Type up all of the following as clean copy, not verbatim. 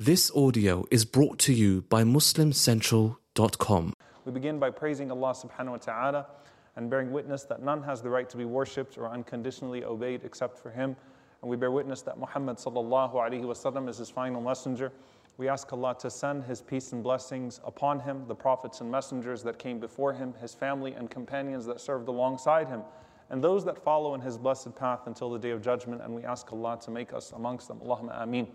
This audio is brought to you by muslimcentral.com. We begin by praising Allah subhanahu wa ta'ala and bearing witness that none has the right to be worshipped or unconditionally obeyed except for Him. And we bear witness that Muhammad sallallahu alayhi wa sallam is His final messenger. We ask Allah to send His peace and blessings upon Him, the prophets and messengers that came before Him, His family and companions that served alongside Him, and those that follow in His blessed path until the Day of Judgment. And we ask Allah to make us amongst them. Allahumma ameen.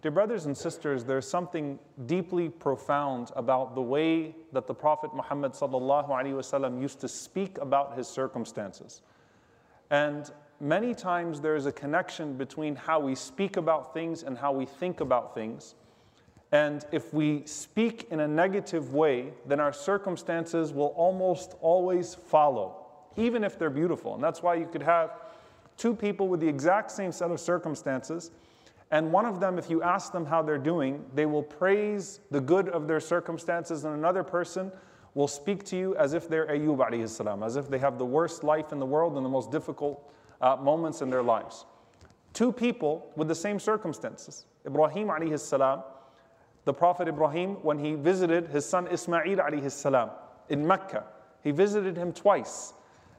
Dear brothers and sisters, there's something deeply profound about the way that the Prophet Muhammad sallallahu alaihi wasallam used to speak about his circumstances. And many times there is a connection between how we speak about things and how we think about things. And if we speak in a negative way, then our circumstances will almost always follow, even if they're beautiful. And that's why you could have two people with the exact same set of circumstances, and one of them, if you ask them how they're doing, they will praise the good of their circumstances, and another person will speak to you as if they're Ayyub alayhi salam, as if they have the worst life in the world and the most difficult moments in their lives. Two people with the same circumstances. Ibrahim alayhi salam, the Prophet Ibrahim, when he visited his son Ismail alayhi salam in Mecca, he visited him twice.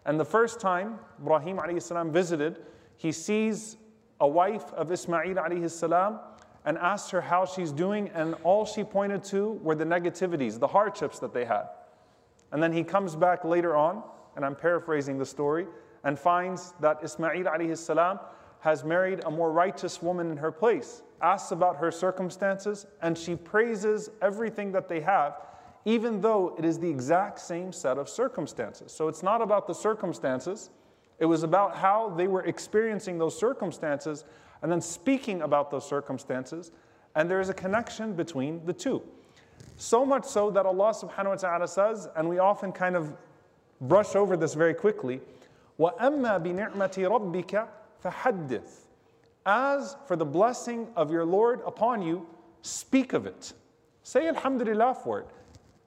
And the first time Ibrahim alayhi salam visited, he sees a wife of Ismail alayhi salam and asked her how she's doing, and all she pointed to were the negativities, the hardships that they had. And then he comes back later on, and I'm paraphrasing the story, and finds that Ismail alayhi salam has married a more righteous woman in her place, asks about her circumstances, and she praises everything that they have, even though it is the exact same set of circumstances. So it's not about the circumstances. It was about how they were experiencing those circumstances and then speaking about those circumstances. And there is a connection between the two. So much so that Allah subhanahu wa ta'ala says, and we often kind of brush over this very quickly, وَأَمَّا بِنِعْمَةِ رَبِّكَ فَحَدِّثْ. As for the blessing of your Lord upon you, speak of it. Say alhamdulillah for it.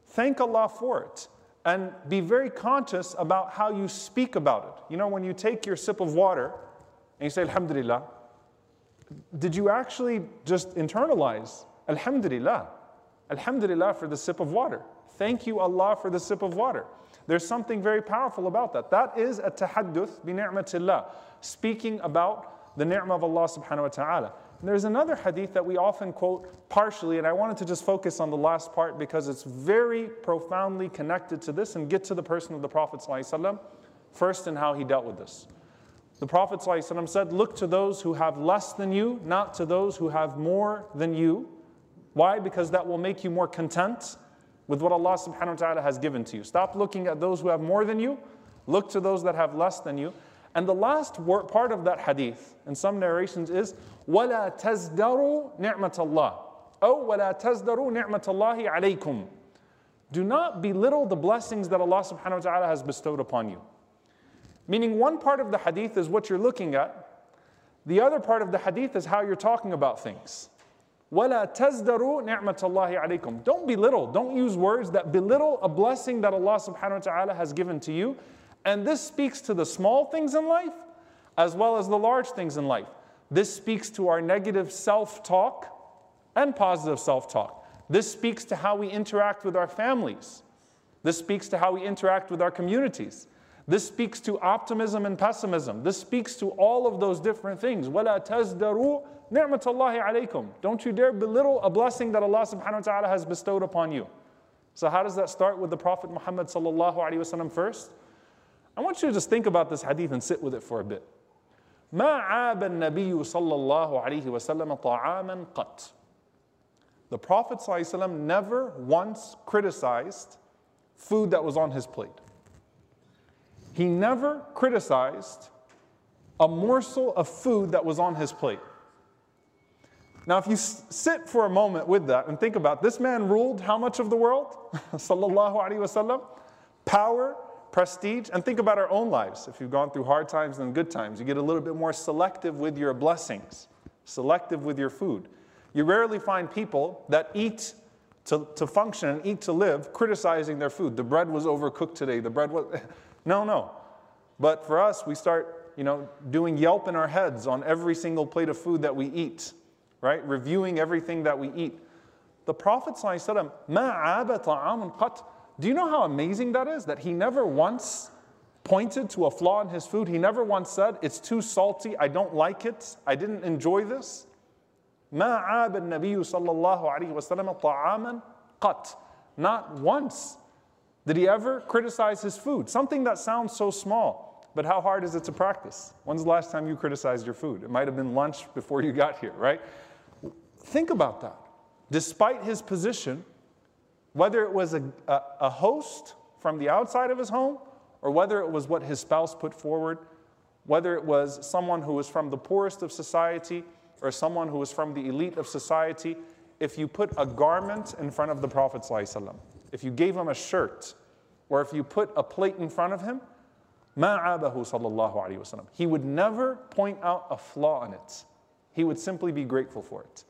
Thank Allah for it. And be very conscious about how you speak about it. You know, when you take your sip of water and you say, alhamdulillah, did you actually just internalize, alhamdulillah, alhamdulillah for the sip of water? Thank you, Allah, for the sip of water. There's something very powerful about that. That is a tahadduth bi ni'matillah, speaking about the ni'mah of Allah subhanahu wa ta'ala. And there's another hadith that we often quote partially, and I wanted to just focus on the last part because it's very profoundly connected to this and get to the person of the Prophet ﷺ first and how he dealt with this. The Prophet ﷺ said, look to those who have less than you, not to those who have more than you. Why? Because that will make you more content with what Allah subhanahu wa ta'ala has given to you. Stop looking at those who have more than you. Look to those that have less than you. And the last part of that hadith, in some narrations, is وَلَا تَزْدَرُوا نِعْمَةَ اللَّهِ أو وَلَا تَزْدَرُوا نِعْمَةَ اللَّهِ عَلَيْكُمْ. Do not belittle the blessings that Allah subhanahu wa ta'ala has bestowed upon you. Meaning, one part of the hadith is what you're looking at. The other part of the hadith is how you're talking about things. وَلَا تَزْدَرُوا نِعْمَةَ اللَّهِ عَلَيْكُمْ. Don't belittle. Don't use words that belittle a blessing that Allah subhanahu wa ta'ala has given to you. And this speaks to the small things in life as well as the large things in life. This speaks to our negative self-talk and positive self-talk. This speaks to how we interact with our families. This speaks to how we interact with our communities. This speaks to optimism and pessimism. This speaks to all of those different things. وَلَا تَزْدَرُوا نِعْمَةَ اللَّهِ عَلَيْكُمْ. Don't you dare belittle a blessing that Allah subhanahu wa ta'ala has bestowed upon you. So how does that start with the Prophet Muhammad sallallahu alaihi wasallam first? I want you to just think about this hadith and sit with it for a bit. مَا عَابَ النَّبِيُّ صَلَّى اللَّهُ عَلَيْهِ وَسَلَّمَ طَعَامًا قَطْ. The Prophet ﷺ never once criticized food that was on his plate. He never criticized a morsel of food that was on his plate. Now, if you sit for a moment with that and think about, this man ruled how much of the world? Sallallahu alaihi wasallam. Power, prestige. And think about our own lives. If you've gone through hard times and good times, you get a little bit more selective with your blessings, selective with your food. You rarely find people that eat to function and eat to live criticizing their food. The bread was overcooked today. The bread was... No. But for us, we start, doing Yelp in our heads on every single plate of food that we eat. right? Reviewing everything that we eat. The Prophet ﷺ, مَا عَابَ طَعَامٌ قَطْ. Do you know how amazing that is? That he never once pointed to a flaw in his food. He never once said, it's too salty, I don't like it, I didn't enjoy this. مَا عَابَ النَّبِيُّ صَلَّى اللَّهُ عَلَيْهِ وَسَلَّمَ طَعَامًا قَطْ. Not once did he ever criticize his food. Something that sounds so small, but how hard is it to practice? When's the last time you criticized your food? It might have been lunch before you got here, right? Think about that. Despite his position, whether it was a host from the outside of his home, or whether it was what his spouse put forward, whether it was someone who was from the poorest of society, or someone who was from the elite of society, if you put a garment in front of the Prophet ﷺ, if you gave him a shirt, or if you put a plate in front of him, مَا عَابَهُ صَلَّى اللَّهُ عَلَيْهِ وَسَلَّمَ. He would never point out a flaw in it. He would simply be grateful for it.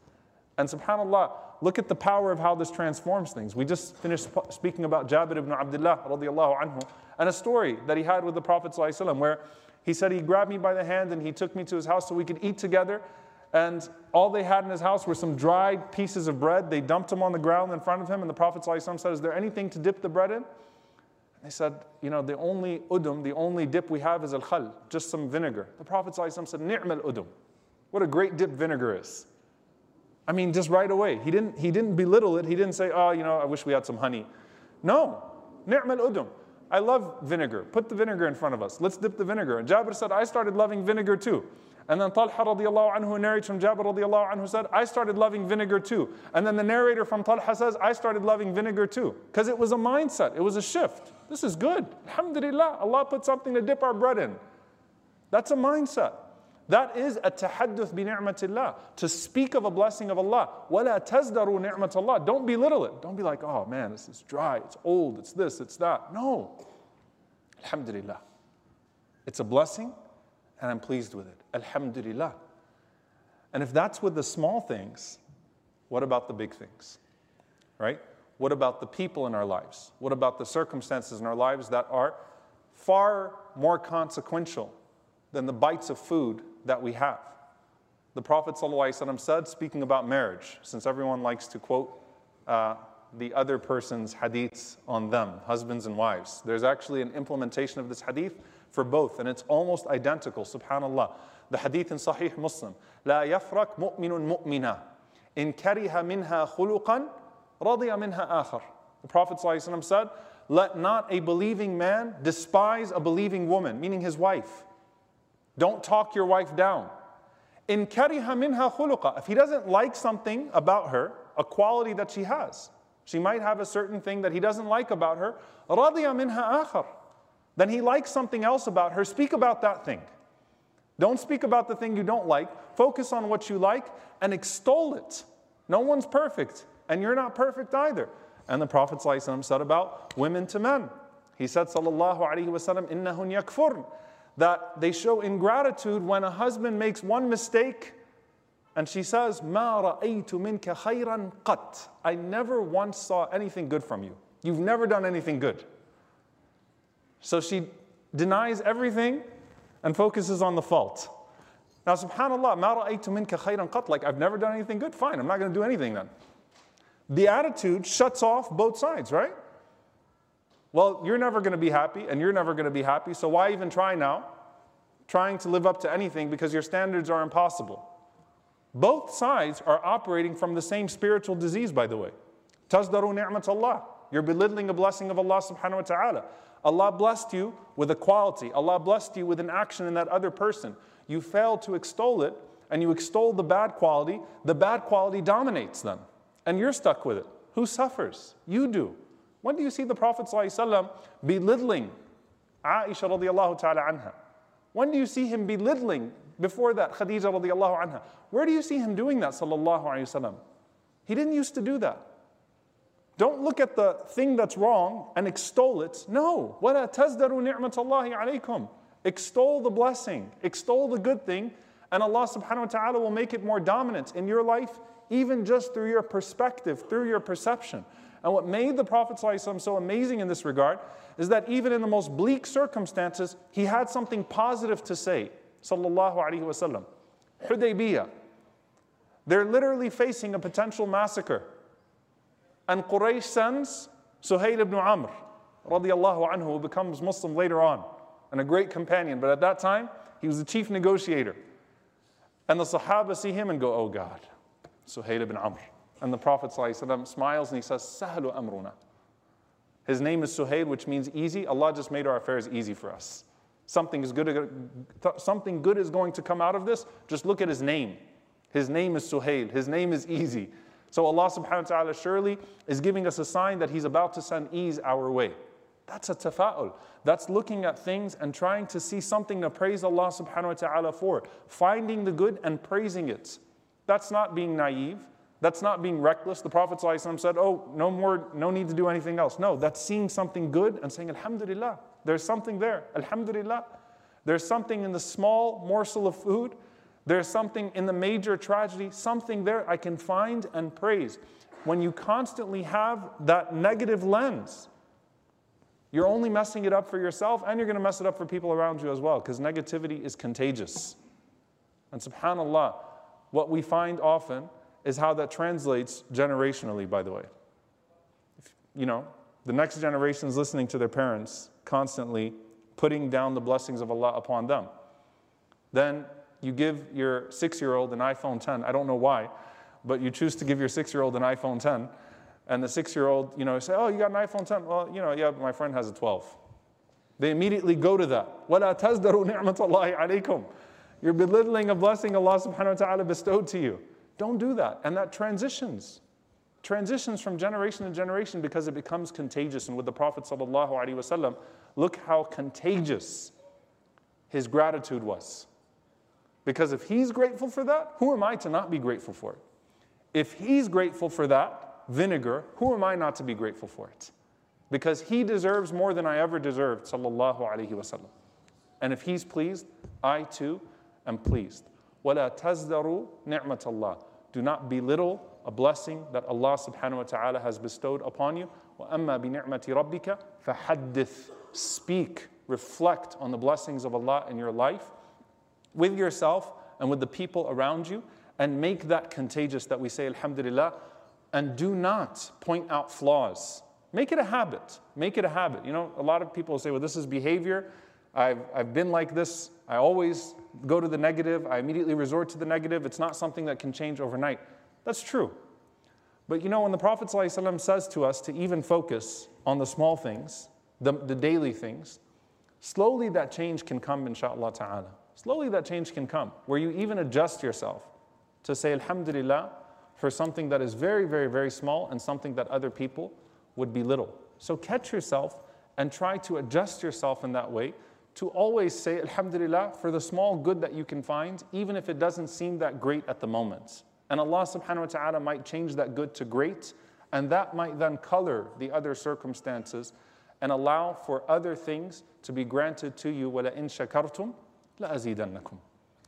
And subhanAllah, look at the power of how this transforms things. We just finished speaking about Jabir ibn Abdullah radiallahu anhu, and a story that he had with the Prophet ﷺ where he said he grabbed me by the hand and he took me to his house so we could eat together. And all they had in his house were some dried pieces of bread. They dumped them on the ground in front of him, and the Prophet ﷺ said, is there anything to dip the bread in? And they said, you know, the only udum, the only dip we have is al-khal, just some vinegar. The Prophet ﷺ said, ni'mal udum. What a great dip vinegar is. I mean, just right away. He didn't belittle it. He didn't say, oh, you know, I wish we had some honey. No. Ni'mal udum. I love vinegar. Put the vinegar in front of us. Let's dip the vinegar. And Jabir said, I started loving vinegar too. And then Talha radiallahu anhu narrates from Jabir radiallahu anhu said, I started loving vinegar too. And then the narrator from Talha says, I started loving vinegar too. Because it was a mindset. It was a shift. This is good. Alhamdulillah. Allah put something to dip our bread in. That's a mindset. That is a tahadduth bi ni'matillah, to speak of a blessing of Allah. وَلَا تَزْدَرُوا نِعْمَةَ اللَّهِ. Don't belittle it. Don't be like, oh man, this is dry, it's old, it's this, it's that. No. Alhamdulillah. It's a blessing, and I'm pleased with it. Alhamdulillah. And if that's with the small things, what about the big things? Right? What about the people in our lives? What about the circumstances in our lives that are far more consequential than the bites of food that we have? The Prophet ﷺ said, speaking about marriage, since everyone likes to quote the other person's hadiths on them, husbands and wives. There's actually an implementation of this hadith for both, and it's almost identical, subhanAllah. The hadith in Sahih Muslim, لَا يَفْرَكْ مُؤْمِنٌ مُؤْمِنًا إِنْ كَرِهَ مِنْهَا خُلُقًا رَضِيَ مِنْهَا آخَرٌ. The Prophet ﷺ said, let not a believing man despise a believing woman, meaning his wife. Don't talk your wife down. In kariha minha khuluqa, if he doesn't like something about her, a quality that she has, she might have a certain thing that he doesn't like about her, radiya minha akhar. Then he likes something else about her, speak about that thing. Don't speak about the thing you don't like, focus on what you like and extol it. No one's perfect, and you're not perfect either. And the Prophet ﷺ said about women to men. He said, sallallahu alayhi wa sallam, innahun yakfurn, that they show ingratitude when a husband makes one mistake and she says, مَا رَأَيْتُ مِنْكَ خَيْرًا قَطْ. I never once saw anything good from you. You've never done anything good. So she denies everything and focuses on the fault. Now subhanAllah, مَا رَأَيْتُ مِنْكَ خَيْرًا قَطْ. Like, I've never done anything good, fine, I'm not going to do anything then. The attitude shuts off both sides, right? Well, you're never going to be happy, and you're never going to be happy, so why even try now? Trying to live up to anything because your standards are impossible. Both sides are operating from the same spiritual disease, by the way. Tazdaru ni'mat Allah. You're belittling a blessing of Allah subhanahu wa ta'ala. Allah blessed you with a quality. Allah blessed you with an action in that other person. You fail to extol it, and you extol the bad quality. The bad quality dominates them, and you're stuck with it. Who suffers? You do. When do you see the Prophet ﷺ belittling Aisha radiallahu ta'ala anha? When do you see him belittling, before that, Khadija radiallahu anha? Where do you see him doing that, sallallahu alayhi wasallam? He didn't used to do that. Don't look at the thing that's wrong and extol it. No. وَلَا تَزْدَرُوا نِعْمَةَ اللَّهِ عَلَيْكُمْ. Extol the blessing. Extol the good thing. And Allah subhanahu wa ta'ala will make it more dominant in your life, even just through your perspective, through your perception. And what made the Prophet ﷺ so amazing in this regard is that even in the most bleak circumstances, he had something positive to say, sallallahu alayhi wa sallam. Hudaybiyah. They're literally facing a potential massacre. And Quraysh sends Suhayl ibn Amr, radiallahu anhu, who becomes Muslim later on, and a great companion. But at that time, he was the chief negotiator. And the Sahaba see him and go, oh God, Suhayl ibn Amr. And the Prophet ﷺ smiles and he says, Sahlu amruna. His name is Suhayl, which means easy. Allah just made our affairs easy for us. Something good is going to come out of this. Just look at his name. His name is Suhayl. His name is easy. So Allah subhanahu wa ta'ala surely is giving us a sign that He's about to send ease our way. That's a tafa'ul. That's looking at things and trying to see something to praise Allah subhanahu wa ta'ala for. Finding the good and praising it. That's not being naive. That's not being reckless. The Prophet ﷺ said, oh, no need to do anything else. No, that's seeing something good and saying, alhamdulillah, there's something there. Alhamdulillah, there's something in the small morsel of food. There's something in the major tragedy, something there I can find and praise. When you constantly have that negative lens, you're only messing it up for yourself and you're going to mess it up for people around you as well, because negativity is contagious. And subhanAllah, what we find often is how that translates generationally, by the way. You know, the next generation is listening to their parents constantly putting down the blessings of Allah upon them. Then you give your 6-year-old an iPhone 10. I don't know why, but you choose to give your 6-year-old an iPhone 10. And the 6-year-old, you know, say, oh, you got an iPhone 10? Well, you know, yeah, but my friend has a 12. They immediately go to that. وَلَا تَزْدَرُوا نِعْمَةَ اللَّهِ عَلَيْكُمْ. You're belittling a blessing Allah subhanahu wa ta'ala bestowed to you. Don't do that. And that transitions from generation to generation because it becomes contagious. And with the Prophet ﷺ, look how contagious his gratitude was. Because if he's grateful for that, who am I to not be grateful for it? If he's grateful for that vinegar, who am I not to be grateful for it? Because he deserves more than I ever deserved, ﷺ. And if he's pleased, I too am pleased. وَلَا تَزْدَرُوا نِعْمَةَ اللَّهِ. Do not belittle a blessing that Allah subhanahu wa ta'ala has bestowed upon you. وَأَمَّا بِنِعْمَةِ رَبِّكَ فَحَدِّثْ. Speak, reflect on the blessings of Allah in your life, with yourself and with the people around you, and make that contagious that we say alhamdulillah, and do not point out flaws. Make it a habit. Make it a habit. You know, a lot of people say, well, this is behavior. I've been like this. I always go to the negative. I immediately resort to the negative. It's not something that can change overnight. That's true. But you know, when the Prophet ﷺ says to us to even focus on the small things, the daily things, slowly that change can come, inshaAllah ta'ala. Slowly that change can come, where you even adjust yourself to say alhamdulillah for something that is very, very, very small and something that other people would belittle. So catch yourself and try to adjust yourself in that way to always say alhamdulillah for the small good that you can find, even if it doesn't seem that great at the moment. And Allah subhanahu wa ta'ala might change that good to great, and that might then color the other circumstances and allow for other things to be granted to you. وَلَئِن شَكَرْتُمْ لَأَزِيدَنَّكُمْ.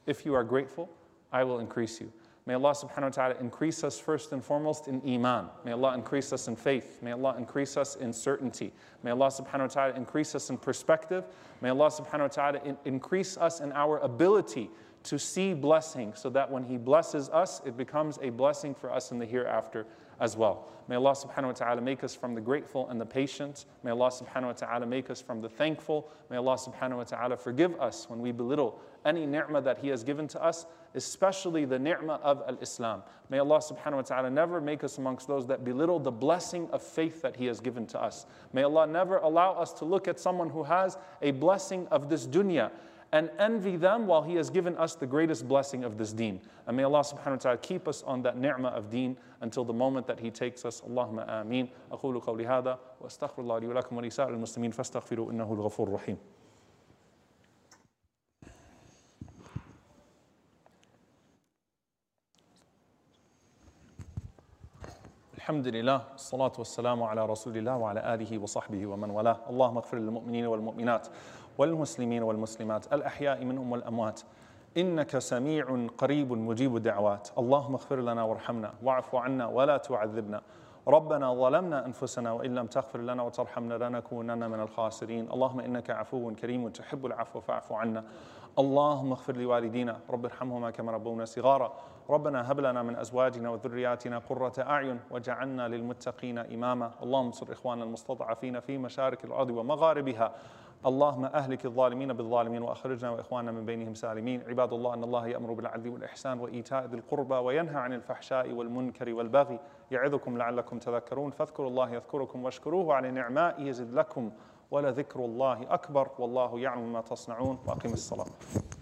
If you are grateful, I will increase you. May Allah subhanahu wa ta'ala increase us first and foremost in iman. May Allah increase us in faith. May Allah increase us in certainty. May Allah subhanahu wa ta'ala increase us in perspective. May Allah subhanahu wa ta'ala increase us in our ability to see blessing, so that when He blesses us, it becomes a blessing for us in the hereafter as well. May Allah subhanahu wa ta'ala make us from the grateful and the patient. May Allah subhanahu wa ta'ala make us from the thankful. May Allah subhanahu wa ta'ala forgive us when we belittle any ni'mah that He has given to us, especially the ni'mah of al-Islam. May Allah subhanahu wa ta'ala never make us amongst those that belittle the blessing of faith that He has given to us. May Allah never allow us to look at someone who has a blessing of this dunya and envy them, while He has given us the greatest blessing of this deen. And may Allah subhanahu wa ta'ala keep us on that ni'mah of deen until the moment that He takes us. Allahumma ameen. أقول قولي هذا وأستغفر الله لي ولكم ولسائر المسلمين فاستغفروا إنه الغفور الرحيم. الحمد لله والصلاة والسلام على رسول الله وعلى آله وصحبه ومن والاه. اللهم اغفر للمؤمنين والمؤمنات والمسلمين والمسلمات الأحياء منهم والأموات إنك سميع قريب مجيب الدعوات. اللهم اغفر لنا وارحمنا واعف عنا ولا تعذبنا ربنا ظلمنا أنفسنا وإن لم تغفر لنا وترحمنا لنكونن من الخاسرين. اللهم إنك عفو كريم تحب العفو فاعف عنا. اللهم اغفر لوالدينا رب ارحمهما كما ربونا صغارا ربنا هب لنا من أزواجنا وذرياتنا قرة أعين وجعلنا للمتقين إماما اللهم انصر إخواننا المستضعفين في مشارق الأرض ومغاربها اللهم أهلك الظالمين بالظالمين وأخرجنا وإخواننا من بينهم سالمين عباد الله إن الله يأمر بالعدل والإحسان وإيتاء ذي القربى وينهى عن الفحشاء والمنكر والبغي يعظكم لعلكم تذكرون فاذكروا الله يذكركم واشكروه على نعمائه يزد لكم ولذكر الله أكبر والله يعلم ما تصنعون وأقم الصلاة